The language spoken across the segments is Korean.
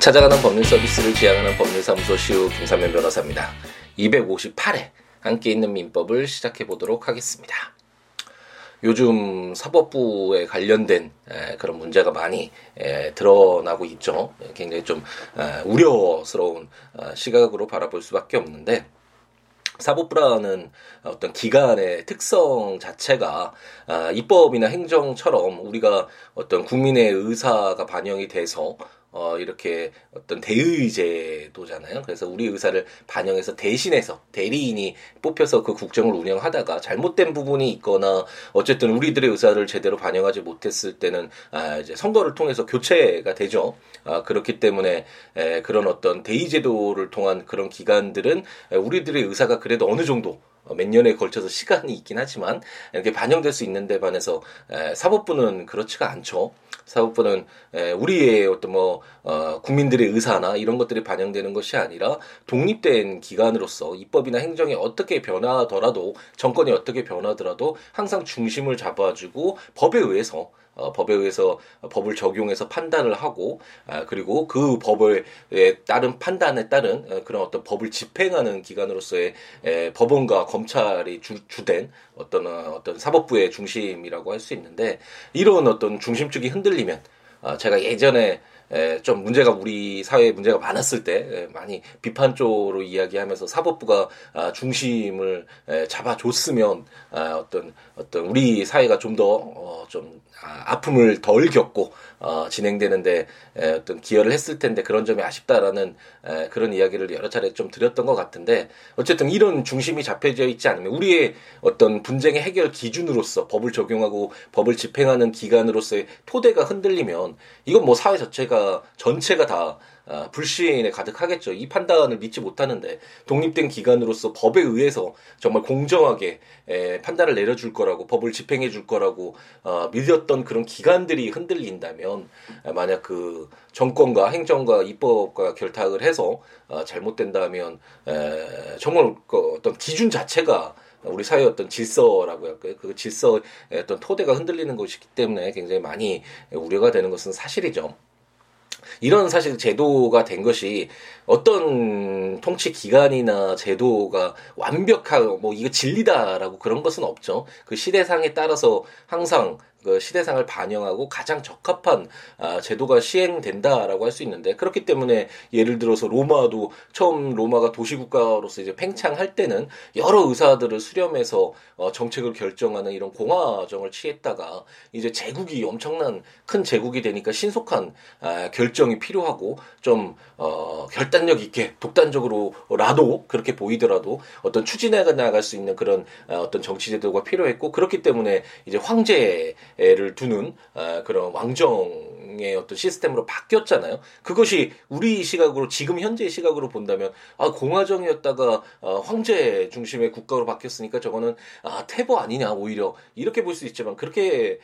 찾아가는 법률 서비스를 지향하는 법률사무소 시우 김삼현 변호사입니다. 258회 함께 있는 민법을 시작해 보도록 하겠습니다. 요즘 사법부에 관련된 그런 문제가 많이 드러나고 있죠. 굉장히 좀 우려스러운 시각으로 바라볼 수밖에 없는데, 사법부라는 어떤 기관의 특성 자체가 입법이나 행정처럼 우리가 어떤 국민의 의사가 반영이 돼서 이렇게 어떤 대의제도잖아요. 그래서 우리 의사를 반영해서 대신해서 대리인이 뽑혀서 그 국정을 운영하다가 잘못된 부분이 있거나 어쨌든 우리들의 의사를 제대로 반영하지 못했을 때는 이제 선거를 통해서 교체가 되죠. 그렇기 때문에 그런 어떤 대의제도를 통한 그런 기관들은 우리들의 의사가 그래도 어느 정도 몇 년에 걸쳐서 시간이 있긴 하지만 이렇게 반영될 수 있는데 반해서 사법부는 그렇지가 않죠. 사법부는 우리의 어떤 국민들의 의사나 이런 것들이 반영되는 것이 아니라 독립된 기관으로서 입법이나 행정이 어떻게 변하더라도, 정권이 어떻게 변하더라도 항상 중심을 잡아주고 법에 의해서 법을 적용해서 판단을 하고, 그리고 그 법에 따른 판단에 따른 그런 어떤 법을 집행하는 기관으로서의 법원과 검찰이 주된 어떤 사법부의 중심이라고 할 수 있는데, 이런 어떤 중심축이 흔들리면, 제가 예전에 좀 문제가 우리 사회에 문제가 많았을 때 많이 비판 쪽으로 이야기하면서 사법부가 중심을 잡아줬으면 어떤 우리 사회가 좀 더 좀 아픔을 덜 겪고 진행되는데 어떤 기여를 했을 텐데 그런 점이 아쉽다라는 그런 이야기를 여러 차례 좀 드렸던 것 같은데, 어쨌든 이런 중심이 잡혀져 있지 않으면 우리의 어떤 분쟁의 해결 기준으로서 법을 적용하고 법을 집행하는 기관으로서의 토대가 흔들리면 이건 뭐 사회 전체가 다 불신에 가득하겠죠. 이 판단을 믿지 못하는데 독립된 기관으로서 법에 의해서 정말 공정하게 판단을 내려줄 거라고, 법을 집행해 줄 거라고 믿었던 그런 기관들이 흔들린다면, 만약 그 정권과 행정과 입법과 결탁을 해서 잘못된다면 정말 그 어떤 기준 자체가 우리 사회의 어떤 질서라고 할까요? 그 질서의 어떤 토대가 흔들리는 것이기 때문에 굉장히 많이 우려가 되는 것은 사실이죠. 이런 사실 제도가 된 것이 어떤 통치 기관이나 제도가 완벽하고 뭐 이거 진리다라고 그런 것은 없죠. 그 시대상에 따라서 항상 그 시대상을 반영하고 가장 적합한 제도가 시행된다라고 할 수 있는데, 그렇기 때문에 예를 들어서 로마도 처음 로마가 도시국가로서 이제 팽창할 때는 여러 의사들을 수렴해서 정책을 결정하는 이런 공화정을 취했다가 이제 제국이 엄청난 큰 제국이 되니까 신속한 결정이 필요하고 좀 결단력 있게 독단적으로라도 그렇게 보이더라도 어떤 추진해 나갈 수 있는 그런 어떤 정치 제도가 필요했고, 그렇기 때문에 이제 황제를 두는 그런 왕정의 어떤 시스템으로 바뀌었잖아요. 그것이 우리 시각으로, 지금 현재의 시각으로 본다면 공화정이었다가 황제 중심의 국가로 바뀌었으니까 저거는 태보 아니냐 오히려 이렇게 볼 수 있지만, 그렇게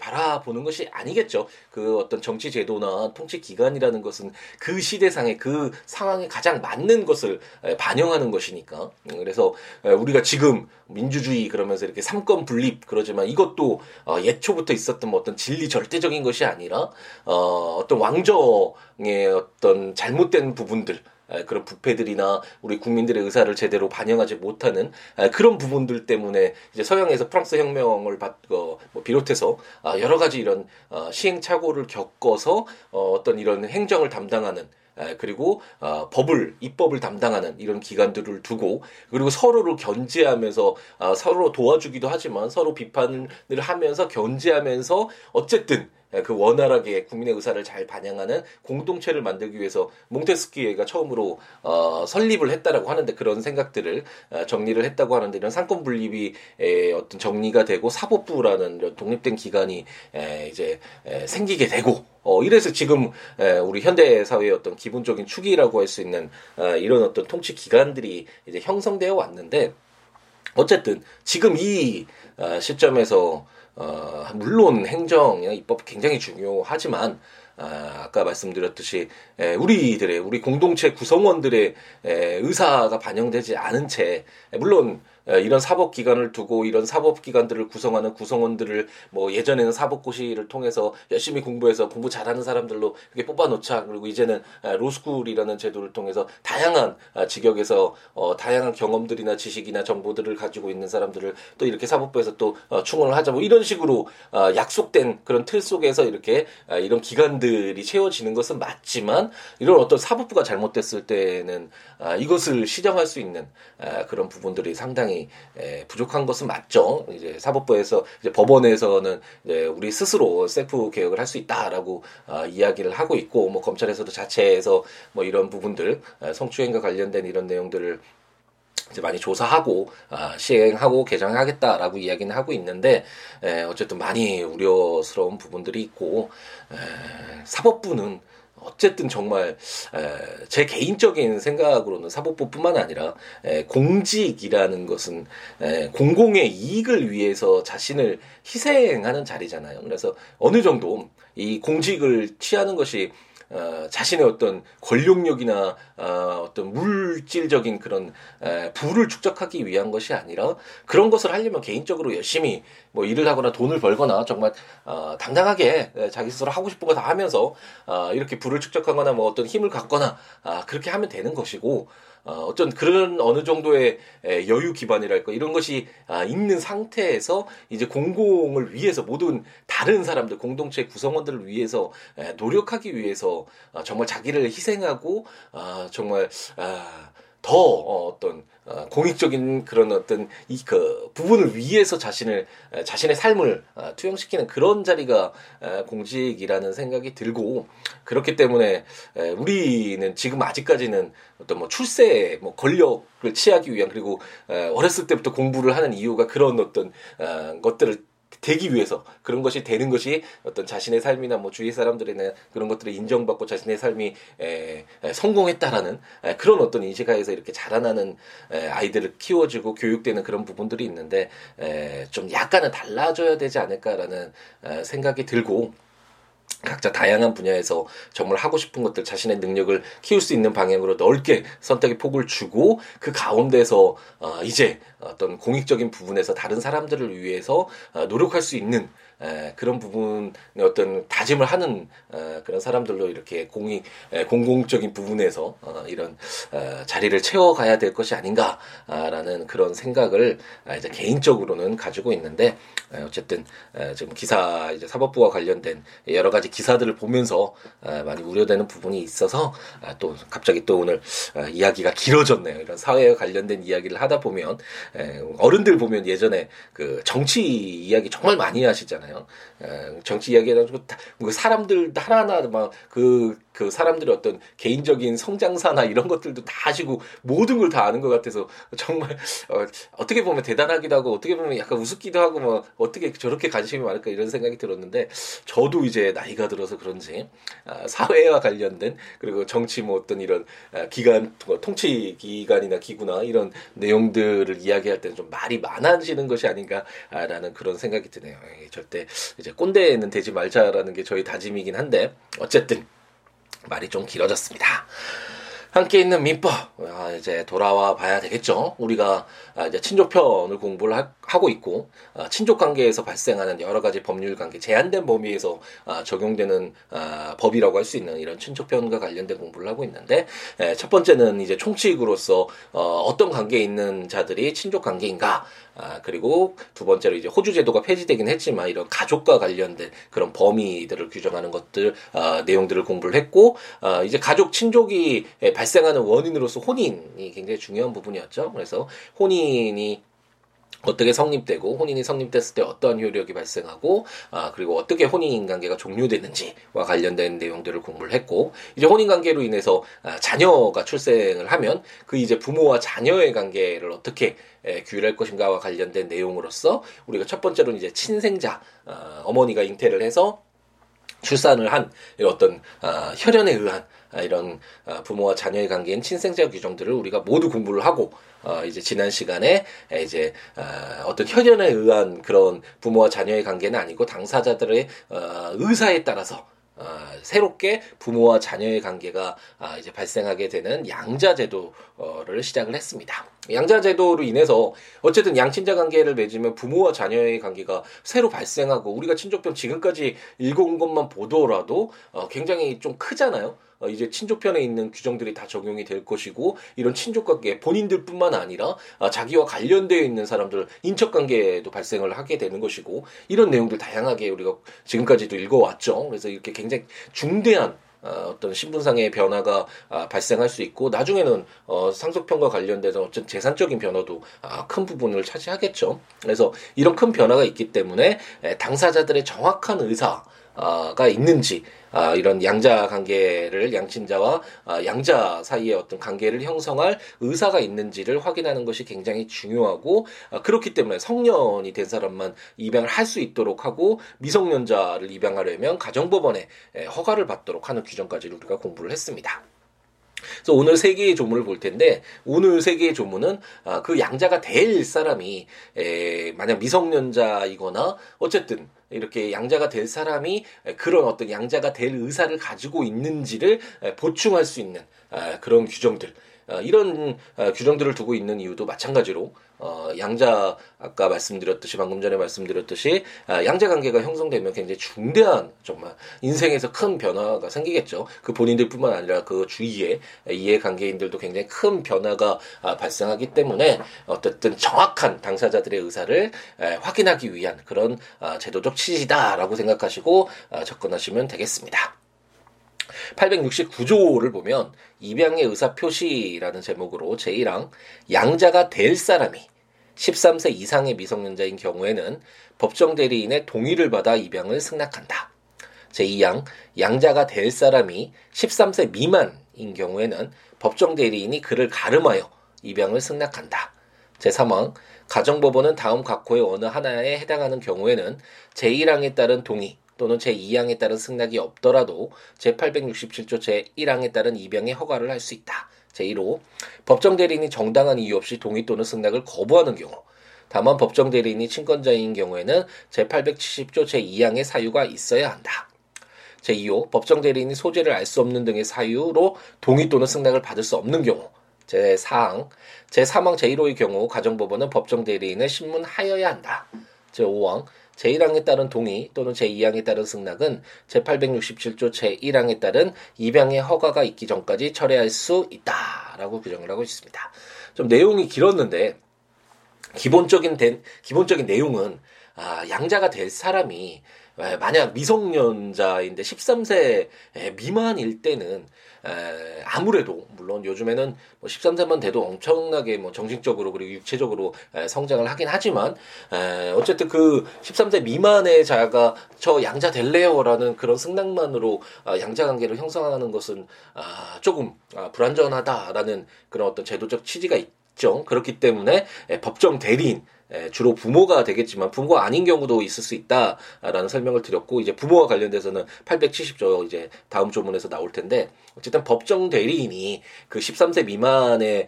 바라보는 것이 아니겠죠. 그 어떤 정치 제도나 통치 기관이라는 것은 그 시대상에 그 상황에 가장 맞는 것을 반영하는 것이니까. 그래서 우리가 지금 민주주의 그러면서 이렇게 삼권 분립 그러지만, 이것도 예초부터 있었던 어떤 진리 절대적인 것이 아니라 어떤 왕정의 어떤 잘못된 부분들, 그런 부패들이나 우리 국민들의 의사를 제대로 반영하지 못하는 그런 부분들 때문에 이제 서양에서 프랑스 혁명을 비롯해서 여러 가지 이런 시행착오를 겪어서 어떤 이런 행정을 담당하는, 그리고 입법을 담당하는 이런 기관들을 두고, 그리고 서로를 견제하면서 서로 도와주기도 하지만 서로 비판을 하면서 견제하면서 어쨌든 그 원활하게 국민의 의사를 잘 반영하는 공동체를 만들기 위해서 몽테스키에가 처음으로 설립을 했다라고 하는데, 그런 생각들을 정리를 했다고 하는데, 이런 삼권 분립이 어떤 정리가 되고 사법부라는 이런 독립된 기관이 이제 생기게 되고, 이래서 지금 우리 현대 사회의 어떤 기본적인 축이라고 할 수 있는 이런 어떤 통치 기관들이 이제 형성되어 왔는데, 어쨌든 지금 이 시점에서 물론 행정이나 입법이 굉장히 중요하지만 아까 말씀드렸듯이 우리 공동체 구성원들의 의사가 반영되지 않은 채, 물론 이런 사법기관을 두고 이런 사법기관들을 구성하는 구성원들을 뭐 예전에는 사법고시를 통해서 열심히 공부해서 공부 잘하는 사람들로 그렇게 뽑아놓자, 그리고 이제는 로스쿨이라는 제도를 통해서 다양한 직역에서 다양한 경험들이나 지식이나 정보들을 가지고 있는 사람들을 또 이렇게 사법부에서 또 충원을 하자, 뭐 이런 식으로 약속된 그런 틀 속에서 이렇게 이런 기관들이 채워지는 것은 맞지만, 이런 어떤 사법부가 잘못됐을 때는 이것을 시정할 수 있는 그런 부분들이 상당히 부족한 것은 맞죠. 이제 사법부에서, 이제 법원에서는 이제 우리 스스로 셀프 개혁을 할 수 있다라고 이야기를 하고 있고, 뭐 검찰에서도 자체에서 뭐 이런 부분들, 성추행과 관련된 이런 내용들을 이제 많이 조사하고 시행하고 개정하겠다라고 이야기는 하고 있는데, 어쨌든 많이 우려스러운 부분들이 있고, 사법부는 어쨌든 정말 제 개인적인 생각으로는 사법부뿐만 아니라 공직이라는 것은 공공의 이익을 위해서 자신을 희생하는 자리잖아요. 그래서 어느 정도 이 공직을 취하는 것이 자신의 어떤 권력력이나 어떤 물질적인 그런 부를 축적하기 위한 것이 아니라, 그런 것을 하려면 개인적으로 열심히 뭐 일을 하거나 돈을 벌거나 정말 당당하게 자기 스스로 하고 싶은 거 다 하면서 이렇게 부를 축적하거나 뭐 어떤 힘을 갖거나 그렇게 하면 되는 것이고, 어떤 그런 어느 정도의 여유 기반이랄까, 이런 것이 있는 상태에서 이제 공공을 위해서, 모든 다른 사람들, 공동체 구성원들을 위해서 노력하기 위해서 정말 자기를 희생하고 정말 더 어떤 공익적인 그런 어떤 이 그 부분을 위해서 자신의 삶을 투영시키는 그런 자리가 공직이라는 생각이 들고, 그렇기 때문에 우리는 지금 아직까지는 어떤 뭐 출세, 뭐 권력을 취하기 위한, 그리고 어렸을 때부터 공부를 하는 이유가 그런 어떤 것들을 되기 위해서, 그런 것이 되는 것이 어떤 자신의 삶이나 뭐 주위 사람들이나 그런 것들을 인정받고 자신의 삶이 성공했다라는 그런 어떤 인식하에서 이렇게 자라나는 아이들을 키워주고 교육되는 그런 부분들이 있는데, 좀 약간은 달라져야 되지 않을까라는 생각이 들고, 각자 다양한 분야에서 정말 하고 싶은 것들, 자신의 능력을 키울 수 있는 방향으로 넓게 선택의 폭을 주고, 그 가운데서 이제 어떤 공익적인 부분에서 다른 사람들을 위해서 노력할 수 있는 그런 부분의 어떤 다짐을 하는 그런 사람들로 이렇게 공공적인 부분에서 이런 자리를 채워가야 될 것이 아닌가라는 그런 생각을 이제 개인적으로는 가지고 있는데, 어쨌든 지금 기사, 이제 사법부와 관련된 여러 가지 기사들을 보면서 많이 우려되는 부분이 있어서, 또 갑자기 또 오늘 이야기가 길어졌네요. 이런 사회와 관련된 이야기를 하다 보면, 어른들 보면 예전에 그 정치 이야기 정말 많이 하시잖아요. 정치 이야기라고 사람들 하나하나 막 그 사람들의 어떤 개인적인 성장사나 이런 것들도 다 하시고 모든 걸 다 아는 것 같아서 정말 어떻게 보면 대단하기도 하고, 어떻게 보면 약간 우습기도 하고, 막 어떻게 저렇게 관심이 많을까 이런 생각이 들었는데, 저도 이제 나이가 들어서 그런지 사회와 관련된, 그리고 정치 뭐 어떤 이런 기관, 통치 기관이나 기구나 이런 내용들을 이야기할 때는 좀 말이 많아지는 것이 아닌가라는 그런 생각이 드네요. 절대 이제 꼰대는 되지 말자라는 게 저희 다짐이긴 한데, 어쨌든 말이 좀 길어졌습니다. 함께 있는 민법, 이제 돌아와 봐야 되겠죠. 우리가 이제 친족편을 공부를 하고 있고, 친족관계에서 발생하는 여러 가지 법률관계, 제한된 범위에서 적용되는 법이라고 할 수 있는 이런 친족편과 관련된 공부를 하고 있는데, 첫 번째는 이제 총칙으로서 어떤 관계에 있는 자들이 친족관계인가, 그리고 두 번째로 이제 호주 제도가 폐지되긴 했지만 이런 가족과 관련된 그런 범위들을 규정하는 것들, 내용들을 공부를 했고, 이제 가족 친족이 발생하는 원인으로서 혼인이 굉장히 중요한 부분이었죠. 그래서 혼인이 어떻게 성립되고, 혼인이 성립됐을 때 어떠한 효력이 발생하고, 그리고 어떻게 혼인관계가 종료되는지와 관련된 내용들을 공부를 했고, 이제 혼인관계로 인해서 자녀가 출생을 하면 그 이제 부모와 자녀의 관계를 어떻게 규율할 것인가와 관련된 내용으로서, 우리가 첫 번째로는 이제 친생자, 어머니가 잉태를 해서 출산을 한 어떤 혈연에 의한 이런 부모와 자녀의 관계인 친생자 규정들을 우리가 모두 공부를 하고, 이제 지난 시간에 이제 어떤 혈연에 의한 그런 부모와 자녀의 관계는 아니고 당사자들의 의사에 따라서 새롭게 부모와 자녀의 관계가 이제 발생하게 되는 양자제도를 시작을 했습니다. 양자제도로 인해서 어쨌든 양친자 관계를 맺으면 부모와 자녀의 관계가 새로 발생하고, 우리가 친족편 지금까지 읽어온 것만 보더라도 굉장히 좀 크잖아요. 이제 친족편에 있는 규정들이 다 적용이 될 것이고, 이런 친족관계 본인들뿐만 아니라 자기와 관련되어 있는 사람들 인척관계도 발생을 하게 되는 것이고, 이런 내용들 다양하게 우리가 지금까지도 읽어왔죠. 그래서 이렇게 굉장히 중대한 어떤 신분상의 변화가 발생할 수 있고, 나중에는 상속편과 관련돼서 어쨌든 재산적인 변화도 큰 부분을 차지하겠죠. 그래서 이런 큰 변화가 있기 때문에 당사자들의 정확한 의사가 있는지, 이런 양자 관계를, 양친자와 양자 사이의 어떤 관계를 형성할 의사가 있는지를 확인하는 것이 굉장히 중요하고, 그렇기 때문에 성년이 된 사람만 입양을 할 수 있도록 하고, 미성년자를 입양하려면 가정법원의 허가를 받도록 하는 규정까지 우리가 공부를 했습니다. 그래서 오늘 세 개의 조문을 볼 텐데, 오늘 세 개의 조문은 그 양자가 될 사람이 만약 미성년자이거나 어쨌든 이렇게 양자가 될 사람이 그런 어떤 양자가 될 의사를 가지고 있는지를 보충할 수 있는 그런 규정들, 이런 규정들을 두고 있는 이유도 마찬가지로 양자, 아까 말씀드렸듯이, 방금 전에 말씀드렸듯이 양자 관계가 형성되면 굉장히 중대한, 정말 인생에서 큰 변화가 생기겠죠. 그 본인들뿐만 아니라 그 주위에 이해관계인들도 굉장히 큰 변화가 발생하기 때문에 어쨌든 정확한 당사자들의 의사를 확인하기 위한 그런 제도적 취지다라고 생각하시고 접근하시면 되겠습니다. 869조를 보면 입양의 의사 표시라는 제목으로 제1항, 양자가 될 사람이 13세 이상의 미성년자인 경우에는 법정 대리인의 동의를 받아 입양을 승낙한다. 제2항, 양자가 될 사람이 13세 미만인 경우에는 법정 대리인이 그를 가름하여 입양을 승낙한다. 제3항, 가정법원은 다음 각호의 어느 하나에 해당하는 경우에는 제1항에 따른 동의 또는 제2항에 따른 승낙이 없더라도 제867조 제1항에 따른 입양의 허가를 할 수 있다. 제1호, 법정 대리인이 정당한 이유 없이 동의 또는 승낙을 거부하는 경우, 다만 법정 대리인이 친권자인 경우에는 제870조 제2항의 사유가 있어야 한다. 제2호, 법정 대리인이 소재를 알 수 없는 등의 사유로 동의 또는 승낙을 받을 수 없는 경우, 제4항, 제3항 제1호의 경우 가정법원은 법정 대리인을 신문하여야 한다. 제5항, 제1항에 따른 동의 또는 제2항에 따른 승낙은 제867조 제1항에 따른 입양의 허가가 있기 전까지 철회할 수 있다라고 규정을 하고 있습니다. 좀 내용이 길었는데, 기본적인 내용은 양자가 될 사람이 만약 미성년자인데 13세 미만일 때는 아무래도, 물론 요즘에는 13세만 돼도 엄청나게 정신적으로 그리고 육체적으로 성장을 하긴 하지만, 어쨌든 그 13세 미만의 자가 저 양자 될래요라는 그런 승낙만으로 양자관계를 형성하는 것은 조금 불완전하다라는 그런 어떤 제도적 취지가 있죠. 그렇기 때문에 법정 대리인, 주로 부모가 되겠지만 부모가 아닌 경우도 있을 수 있다라는 설명을 드렸고, 이제 부모와 관련돼서는 870조 이제 다음 조문에서 나올 텐데, 어쨌든 법정 대리인이 그 13세 미만의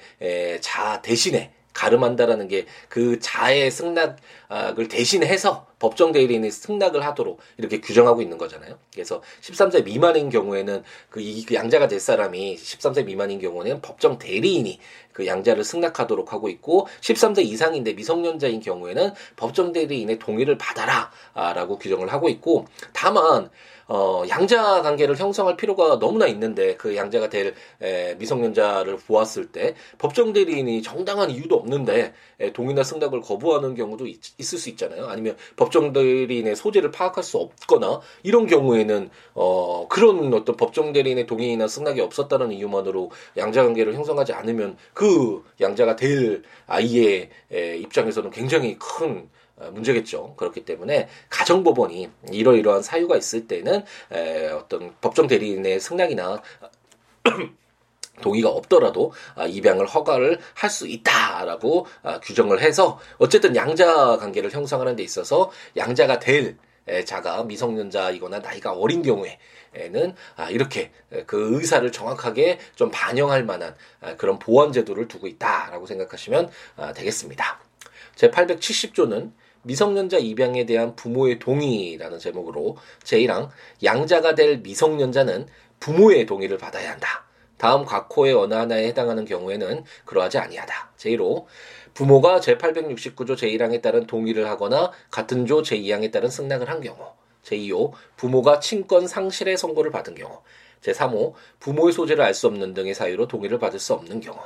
자 대신에 가름한다라는 게 그 자의 승낙을 대신해서 법정 대리인이 승낙을 하도록 이렇게 규정하고 있는 거잖아요. 그래서 13세 미만인 경우에는 그 양자가 될 사람이 13세 미만인 경우에는 법정 대리인이 그 양자를 승낙하도록 하고 있고, 13세 이상인데 미성년자인 경우에는 법정 대리인의 동의를 받아라라고 규정을 하고 있고, 다만 양자 관계를 형성할 필요가 너무나 있는데 그 양자가 될 미성년자를 보았을 때 법정 대리인이 정당한 이유도 없는데 동의나 승낙을 거부하는 경우도 있을 수 있잖아요. 아니면 법정 대리인의 소재를 파악할 수 없거나, 이런 경우에는 그런 어떤 법정 대리인의 동의나 승낙이 없었다는 이유만으로 양자 관계를 형성하지 않으면 그 양자가 될 아이의 입장에서는 굉장히 큰 문제겠죠. 그렇기 때문에 가정법원이 이러이러한 사유가 있을 때는 어떤 법정 대리인의 승낙이나 동의가 없더라도 입양을 허가를 할 수 있다라고 규정을 해서, 어쨌든 양자 관계를 형성하는 데 있어서 양자가 될 자가 미성년자이거나 나이가 어린 경우에는 이렇게 그 의사를 정확하게 좀 반영할 만한 그런 보완 제도를 두고 있다라고 생각하시면 되겠습니다. 제870조는 미성년자 입양에 대한 부모의 동의라는 제목으로 제1항 양자가 될 미성년자는 부모의 동의를 받아야 한다. 다음 각호의 어느 하나에 해당하는 경우에는 그러하지 아니하다. 제2호 부모가 제869조 제1항에 따른 동의를 하거나 같은 조 제2항에 따른 승낙을 한 경우. 제2호 부모가 친권 상실의 선고를 받은 경우. 제3호 부모의 소재를 알 수 없는 등의 사유로 동의를 받을 수 없는 경우.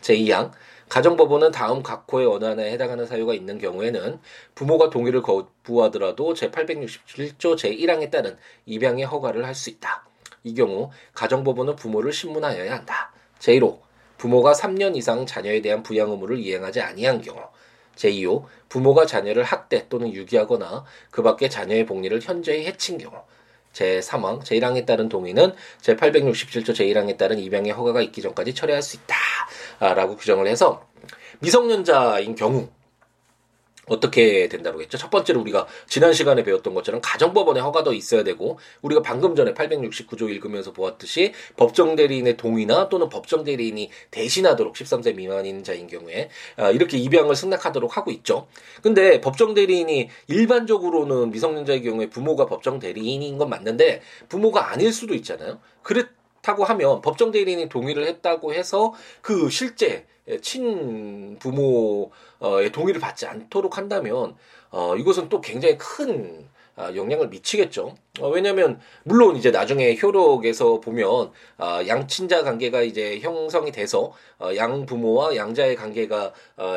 제2항 가정법원은 다음 각호의 어느 하나에 해당하는 사유가 있는 경우에는 부모가 동의를 거부하더라도 제867조 제1항에 따른 입양의 허가를 할 수 있다. 이 경우 가정법원은 부모를 신문하여야 한다. 제1호 부모가 3년 이상 자녀에 대한 부양 의무를 이행하지 아니한 경우. 제2호 부모가 자녀를 학대 또는 유기하거나 그 밖에 자녀의 복리를 현저히 해친 경우. 제3항 제1항에 따른 동의는 제867조 제1항에 따른 입양의 허가가 있기 전까지 철회할 수 있다 라고 규정을 해서 미성년자인 경우 어떻게 된다고 했죠? 첫 번째로 우리가 지난 시간에 배웠던 것처럼 가정법원의 허가도 있어야 되고, 우리가 방금 전에 869조 읽으면서 보았듯이 법정대리인의 동의나 또는 법정대리인이 대신하도록 13세 미만인 자인 경우에 이렇게 입양을 승낙하도록 하고 있죠. 근데 법정대리인이 일반적으로는 미성년자의 경우에 부모가 법정대리인인 건 맞는데 부모가 아닐 수도 있잖아요. 그렇다고 하면 법정대리인이 동의를 했다고 해서 그 실제 친부모의 동의를 받지 않도록 한다면 이것은 또 굉장히 큰 영향을 미치겠죠. 왜냐하면 물론 이제 나중에 효력에서 보면 양친자 관계가 이제 형성이 돼서 양부모와 양자의 관계가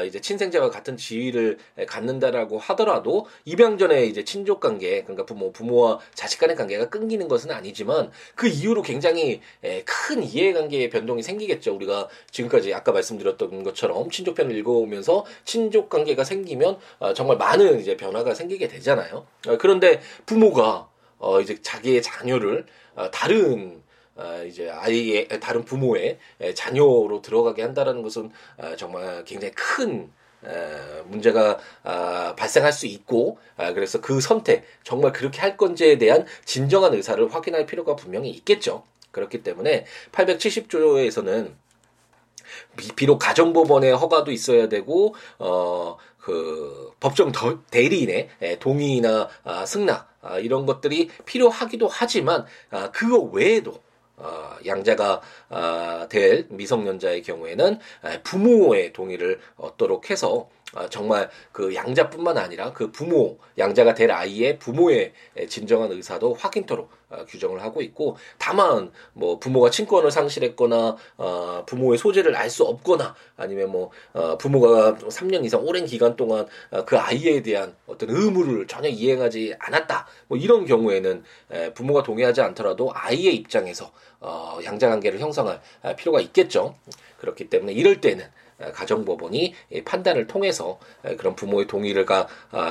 이제 친생자와 같은 지위를 갖는다라고 하더라도 입양 전에 이제 친족 관계, 그러니까 부모와 자식 간의 관계가 끊기는 것은 아니지만 그 이후로 굉장히 큰 이해관계의 변동이 생기겠죠. 우리가 지금까지 아까 말씀드렸던 것처럼 친족편을 읽어오면서 친족 관계가 생기면 정말 많은 이제 변화가 생기게 되잖아요. 그런데 부모가 이제 자기의 자녀를 다른 이제 아이의 다른 부모의 자녀로 들어가게 한다라는 것은 정말 굉장히 큰 문제가 발생할 수 있고, 그래서 그 선택 정말 그렇게 할 건지에 대한 진정한 의사를 확인할 필요가 분명히 있겠죠. 그렇기 때문에 870조에서는 비록 가정법원의 허가도 있어야 되고 그 법정 대리인의 동의나 승낙 이런 것들이 필요하기도 하지만 그거 외에도 양자가 될 미성년자의 경우에는 부모의 동의를 얻도록 해서 정말 그 양자뿐만 아니라 그 부모, 양자가 될 아이의 부모의 진정한 의사도 확인토록 규정을 하고 있고, 다만 뭐 부모가 친권을 상실했거나 부모의 소재를 알 수 없거나 아니면 뭐 부모가 3년 이상 오랜 기간 동안 그 아이에 대한 어떤 의무를 전혀 이행하지 않았다, 뭐 이런 경우에는 부모가 동의하지 않더라도 아이의 입장에서 양자관계를 형성할 필요가 있겠죠. 그렇기 때문에 이럴 때는 가정법원이 판단을 통해서 그런 부모의 동의가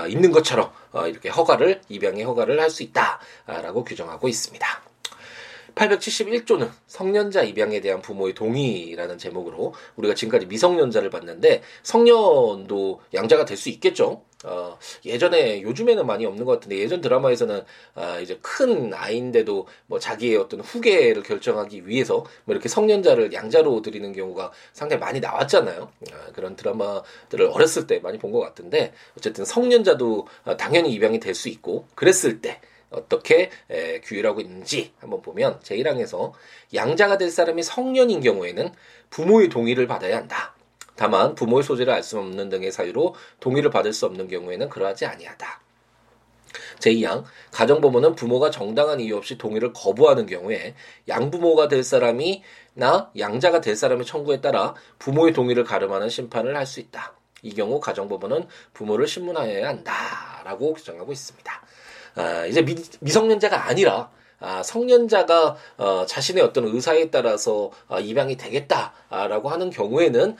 있는 것처럼 이렇게 허가를, 입양의 허가를 할 수 있다라고 규정하고 있습니다. 871조는 성년자 입양에 대한 부모의 동의라는 제목으로 우리가 지금까지 미성년자를 봤는데 성년도 양자가 될 수 있겠죠. 예전에, 요즘에는 많이 없는 것 같은데 예전 드라마에서는 이제 큰 아이인데도 뭐 자기의 어떤 후계를 결정하기 위해서 뭐 이렇게 성년자를 양자로 드리는 경우가 상당히 많이 나왔잖아요. 그런 드라마들을 어렸을 때 많이 본 것 같은데, 어쨌든 성년자도 당연히 입양이 될 수 있고, 그랬을 때 어떻게 규율하고 있는지 한번 보면, 제1항에서 양자가 될 사람이 성년인 경우에는 부모의 동의를 받아야 한다. 다만 부모의 소재를 알 수 없는 등의 사유로 동의를 받을 수 없는 경우에는 그러하지 아니하다. 제2항 가정법원은 부모가 정당한 이유 없이 동의를 거부하는 경우에 양부모가 될 사람이나 양자가 될 사람의 청구에 따라 부모의 동의를 가름하는 심판을 할 수 있다. 이 경우 가정법원은 부모를 신문하여야 한다라고 규정하고 있습니다. 이제 미성년자가 아니라 성년자가 자신의 어떤 의사에 따라서 입양이 되겠다라고 하는 경우에는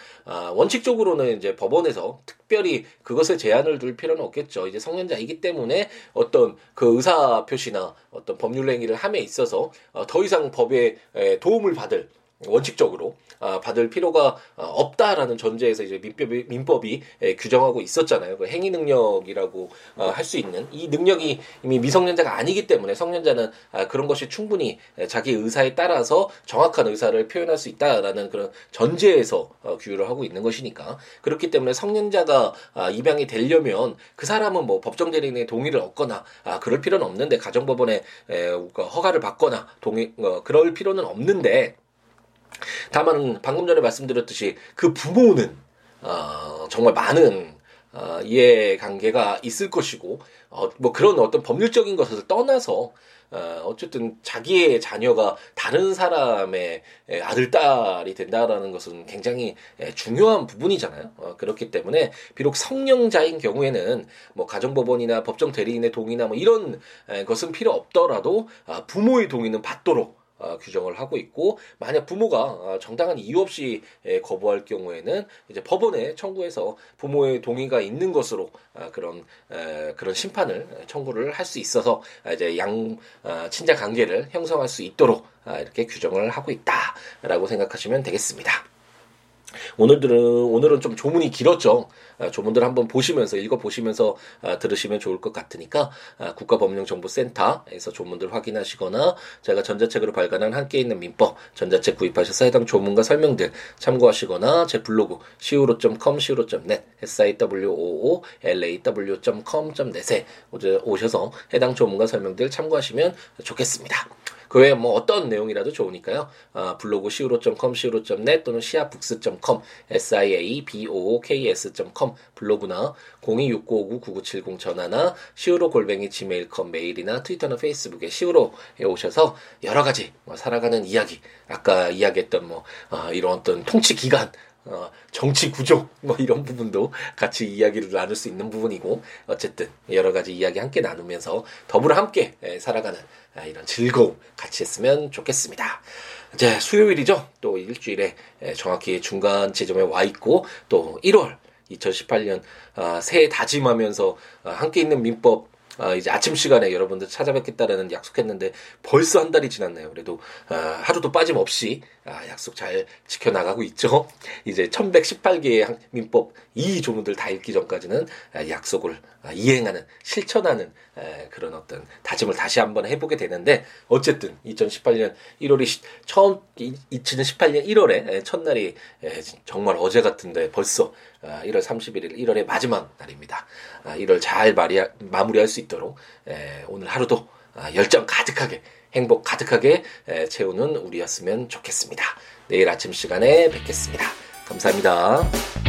원칙적으로는 이제 법원에서 특별히 그것에 제한을 둘 필요는 없겠죠. 이제 성년자이기 때문에 어떤 그 의사 표시나 어떤 법률 행위를 함에 있어서 더 이상 법의 도움을 받을 원칙적으로 받을 필요가 없다라는 전제에서 이제 민법이 규정하고 있었잖아요. 그 행위 능력이라고 할 수 있는 이 능력이 이미 미성년자가 아니기 때문에 성년자는 그런 것이 충분히 자기 의사에 따라서 정확한 의사를 표현할 수 있다라는 그런 전제에서 규율을 하고 있는 것이니까, 그렇기 때문에 성년자가 입양이 되려면 그 사람은 뭐 법정 대리인의 동의를 얻거나 그럴 필요는 없는데, 가정법원의 허가를 받거나 동의 그럴 필요는 없는데, 다만 방금 전에 말씀드렸듯이 그 부모는 정말 많은 이해관계가 있을 것이고, 뭐 그런 어떤 법률적인 것을 떠나서 어쨌든 자기의 자녀가 다른 사람의 아들, 딸이 된다라는 것은 굉장히 중요한 부분이잖아요. 그렇기 때문에 비록 성령자인 경우에는 뭐 가정법원이나 법정 대리인의 동의나 뭐 이런 것은 필요 없더라도 부모의 동의는 받도록 규정을 하고 있고, 만약 부모가 정당한 이유 없이 거부할 경우에는 이제 법원에 청구해서 부모의 동의가 있는 것으로 그런 심판을 청구를 할 수 있어서 이제 친자 관계를 형성할 수 있도록 이렇게 규정을 하고 있다라고 생각하시면 되겠습니다. 오늘은 좀 조문이 길었죠. 조문들 한번 보시면서 읽어보시면서 들으시면 좋을 것 같으니까 국가법령정보센터에서 조문들 확인하시거나 제가 전자책으로 발간한 함께 있는 민법 전자책 구입하셔서 해당 조문과 설명들 참고하시거나 제 블로그 siwo.com, siwo.net, siwoolaw.com.net에 오셔서 해당 조문과 설명들 참고하시면 좋겠습니다. 그 외에 뭐 어떤 내용이라도 좋으니까요. 블로그 siwo.com, siwo.net 또는 siabooks.com, siabooks.com 블로그나 02695599970 전화나 siwo@gmail.com 메일이나 트위터나 페이스북에 siwo에 오셔서 여러 가지 살아가는 이야기, 아까 이야기했던 뭐 이런 어떤 통치 기간, 정치 구조 뭐 이런 부분도 같이 이야기를 나눌 수 있는 부분이고, 어쨌든 여러 가지 이야기 함께 나누면서 더불어 함께 살아가는 이런 즐거움 같이 했으면 좋겠습니다. 이제 수요일이죠. 또 일주일에 정확히 중간 지점에 와 있고, 또 1월 2018년 새해 다짐하면서 함께 있는 민법 이제 아침 시간에 여러분들 찾아뵙겠다라는 약속했는데 벌써 한 달이 지났네요. 그래도 하루도 빠짐없이 약속 잘 지켜나가고 있죠. 이제 1118개의 민법 2조문들 다 읽기 전까지는 약속을 이행하는, 실천하는 그런 어떤 다짐을 다시 한번 해보게 되는데, 어쨌든 2018년 1월에 첫날이 정말 어제 같은데 벌써 1월 31일 1월의 마지막 날입니다. 1월 잘 마무리할 수 있도록 오늘 하루도 열정 가득하게, 행복 가득하게 채우는 우리였으면 좋겠습니다. 내일 아침 시간에 뵙겠습니다. 감사합니다.